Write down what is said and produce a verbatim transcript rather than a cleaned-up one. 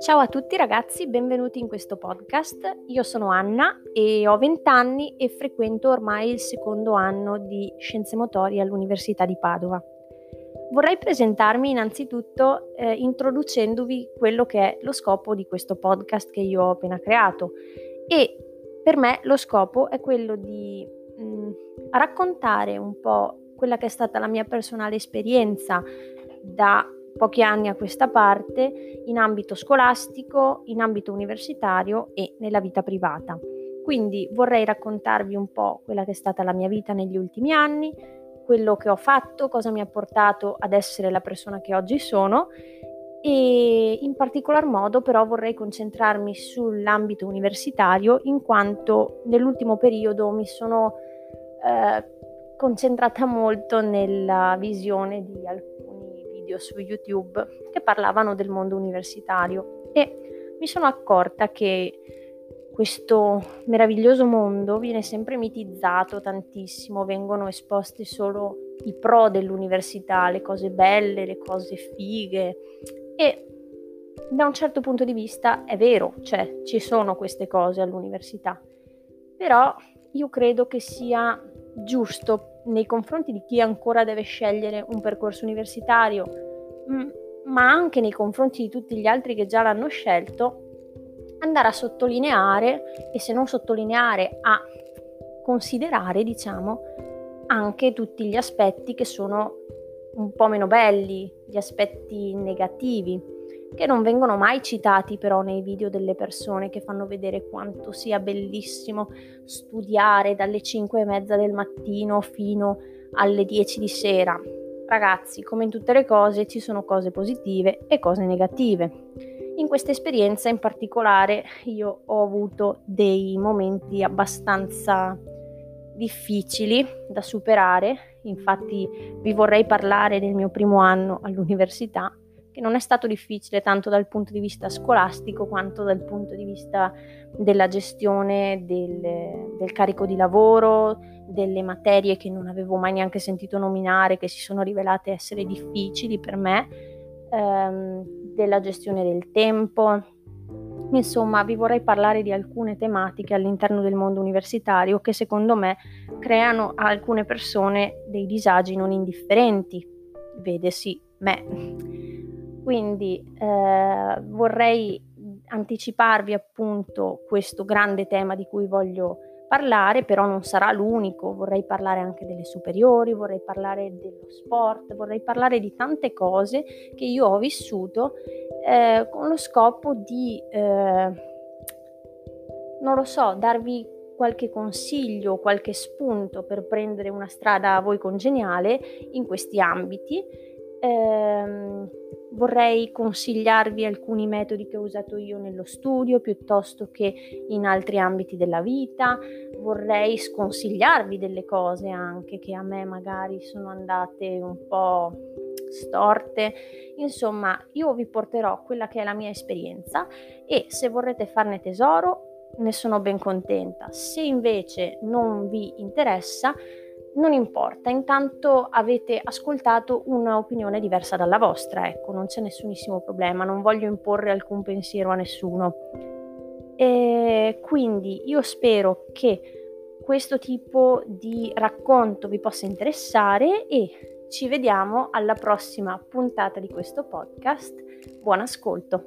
Ciao a tutti ragazzi, benvenuti in questo podcast. Io sono Anna e ho venti anni e frequento ormai il secondo anno di Scienze Motorie all'Università di Padova. Vorrei presentarmi innanzitutto eh, introducendovi quello che è lo scopo di questo podcast che io ho appena creato, e per me lo scopo è quello di mh, raccontare un po' quella che è stata la mia personale esperienza da pochi anni a questa parte in ambito scolastico, in ambito universitario e nella vita privata. Quindi vorrei raccontarvi un po' quella che è stata la mia vita negli ultimi anni, quello che ho fatto, cosa mi ha portato ad essere la persona che oggi sono, e in particolar modo però vorrei concentrarmi sull'ambito universitario, in quanto nell'ultimo periodo mi sono eh, concentrata molto nella visione di alcuni video su YouTube che parlavano del mondo universitario, e mi sono accorta che questo meraviglioso mondo viene sempre mitizzato tantissimo, vengono esposti solo i pro dell'università, le cose belle, le cose fighe, e da un certo punto di vista è vero, cioè ci sono queste cose all'università, però io credo che sia giusto nei confronti di chi ancora deve scegliere un percorso universitario, ma anche nei confronti di tutti gli altri che già l'hanno scelto, andare a sottolineare, e se non sottolineare a considerare, diciamo, anche tutti gli aspetti che sono un po' meno belli, gli aspetti negativi, che non vengono mai citati però nei video delle persone che fanno vedere quanto sia bellissimo studiare dalle cinque e mezza del mattino fino alle dieci di sera. Ragazzi, come in tutte le cose, ci sono cose positive e cose negative. In questa esperienza in particolare io ho avuto dei momenti abbastanza difficili da superare, infatti vi vorrei parlare del mio primo anno all'università, che non è stato difficile tanto dal punto di vista scolastico quanto dal punto di vista della gestione del, del carico di lavoro, delle materie che non avevo mai neanche sentito nominare, che si sono rivelate essere difficili per me, ehm, della gestione del tempo. Insomma, vi vorrei parlare di alcune tematiche all'interno del mondo universitario che secondo me creano a alcune persone dei disagi non indifferenti, vedesi me. Quindi eh, vorrei anticiparvi appunto questo grande tema di cui voglio parlare, però non sarà l'unico, vorrei parlare anche delle superiori, vorrei parlare dello sport, vorrei parlare di tante cose che io ho vissuto eh, con lo scopo di, eh, non lo so, darvi qualche consiglio, qualche spunto per prendere una strada a voi congeniale in questi ambiti. Eh, vorrei consigliarvi alcuni metodi che ho usato io nello studio piuttosto che in altri ambiti della vita, vorrei sconsigliarvi delle cose anche che a me magari sono andate un po' storte. Insomma, io vi porterò quella che è la mia esperienza e se vorrete farne tesoro ne sono ben contenta, se invece non vi interessa non importa, intanto avete ascoltato un'opinione diversa dalla vostra, ecco, non c'è nessunissimo problema, non voglio imporre alcun pensiero a nessuno. E quindi io spero che questo tipo di racconto vi possa interessare e ci vediamo alla prossima puntata di questo podcast. Buon ascolto!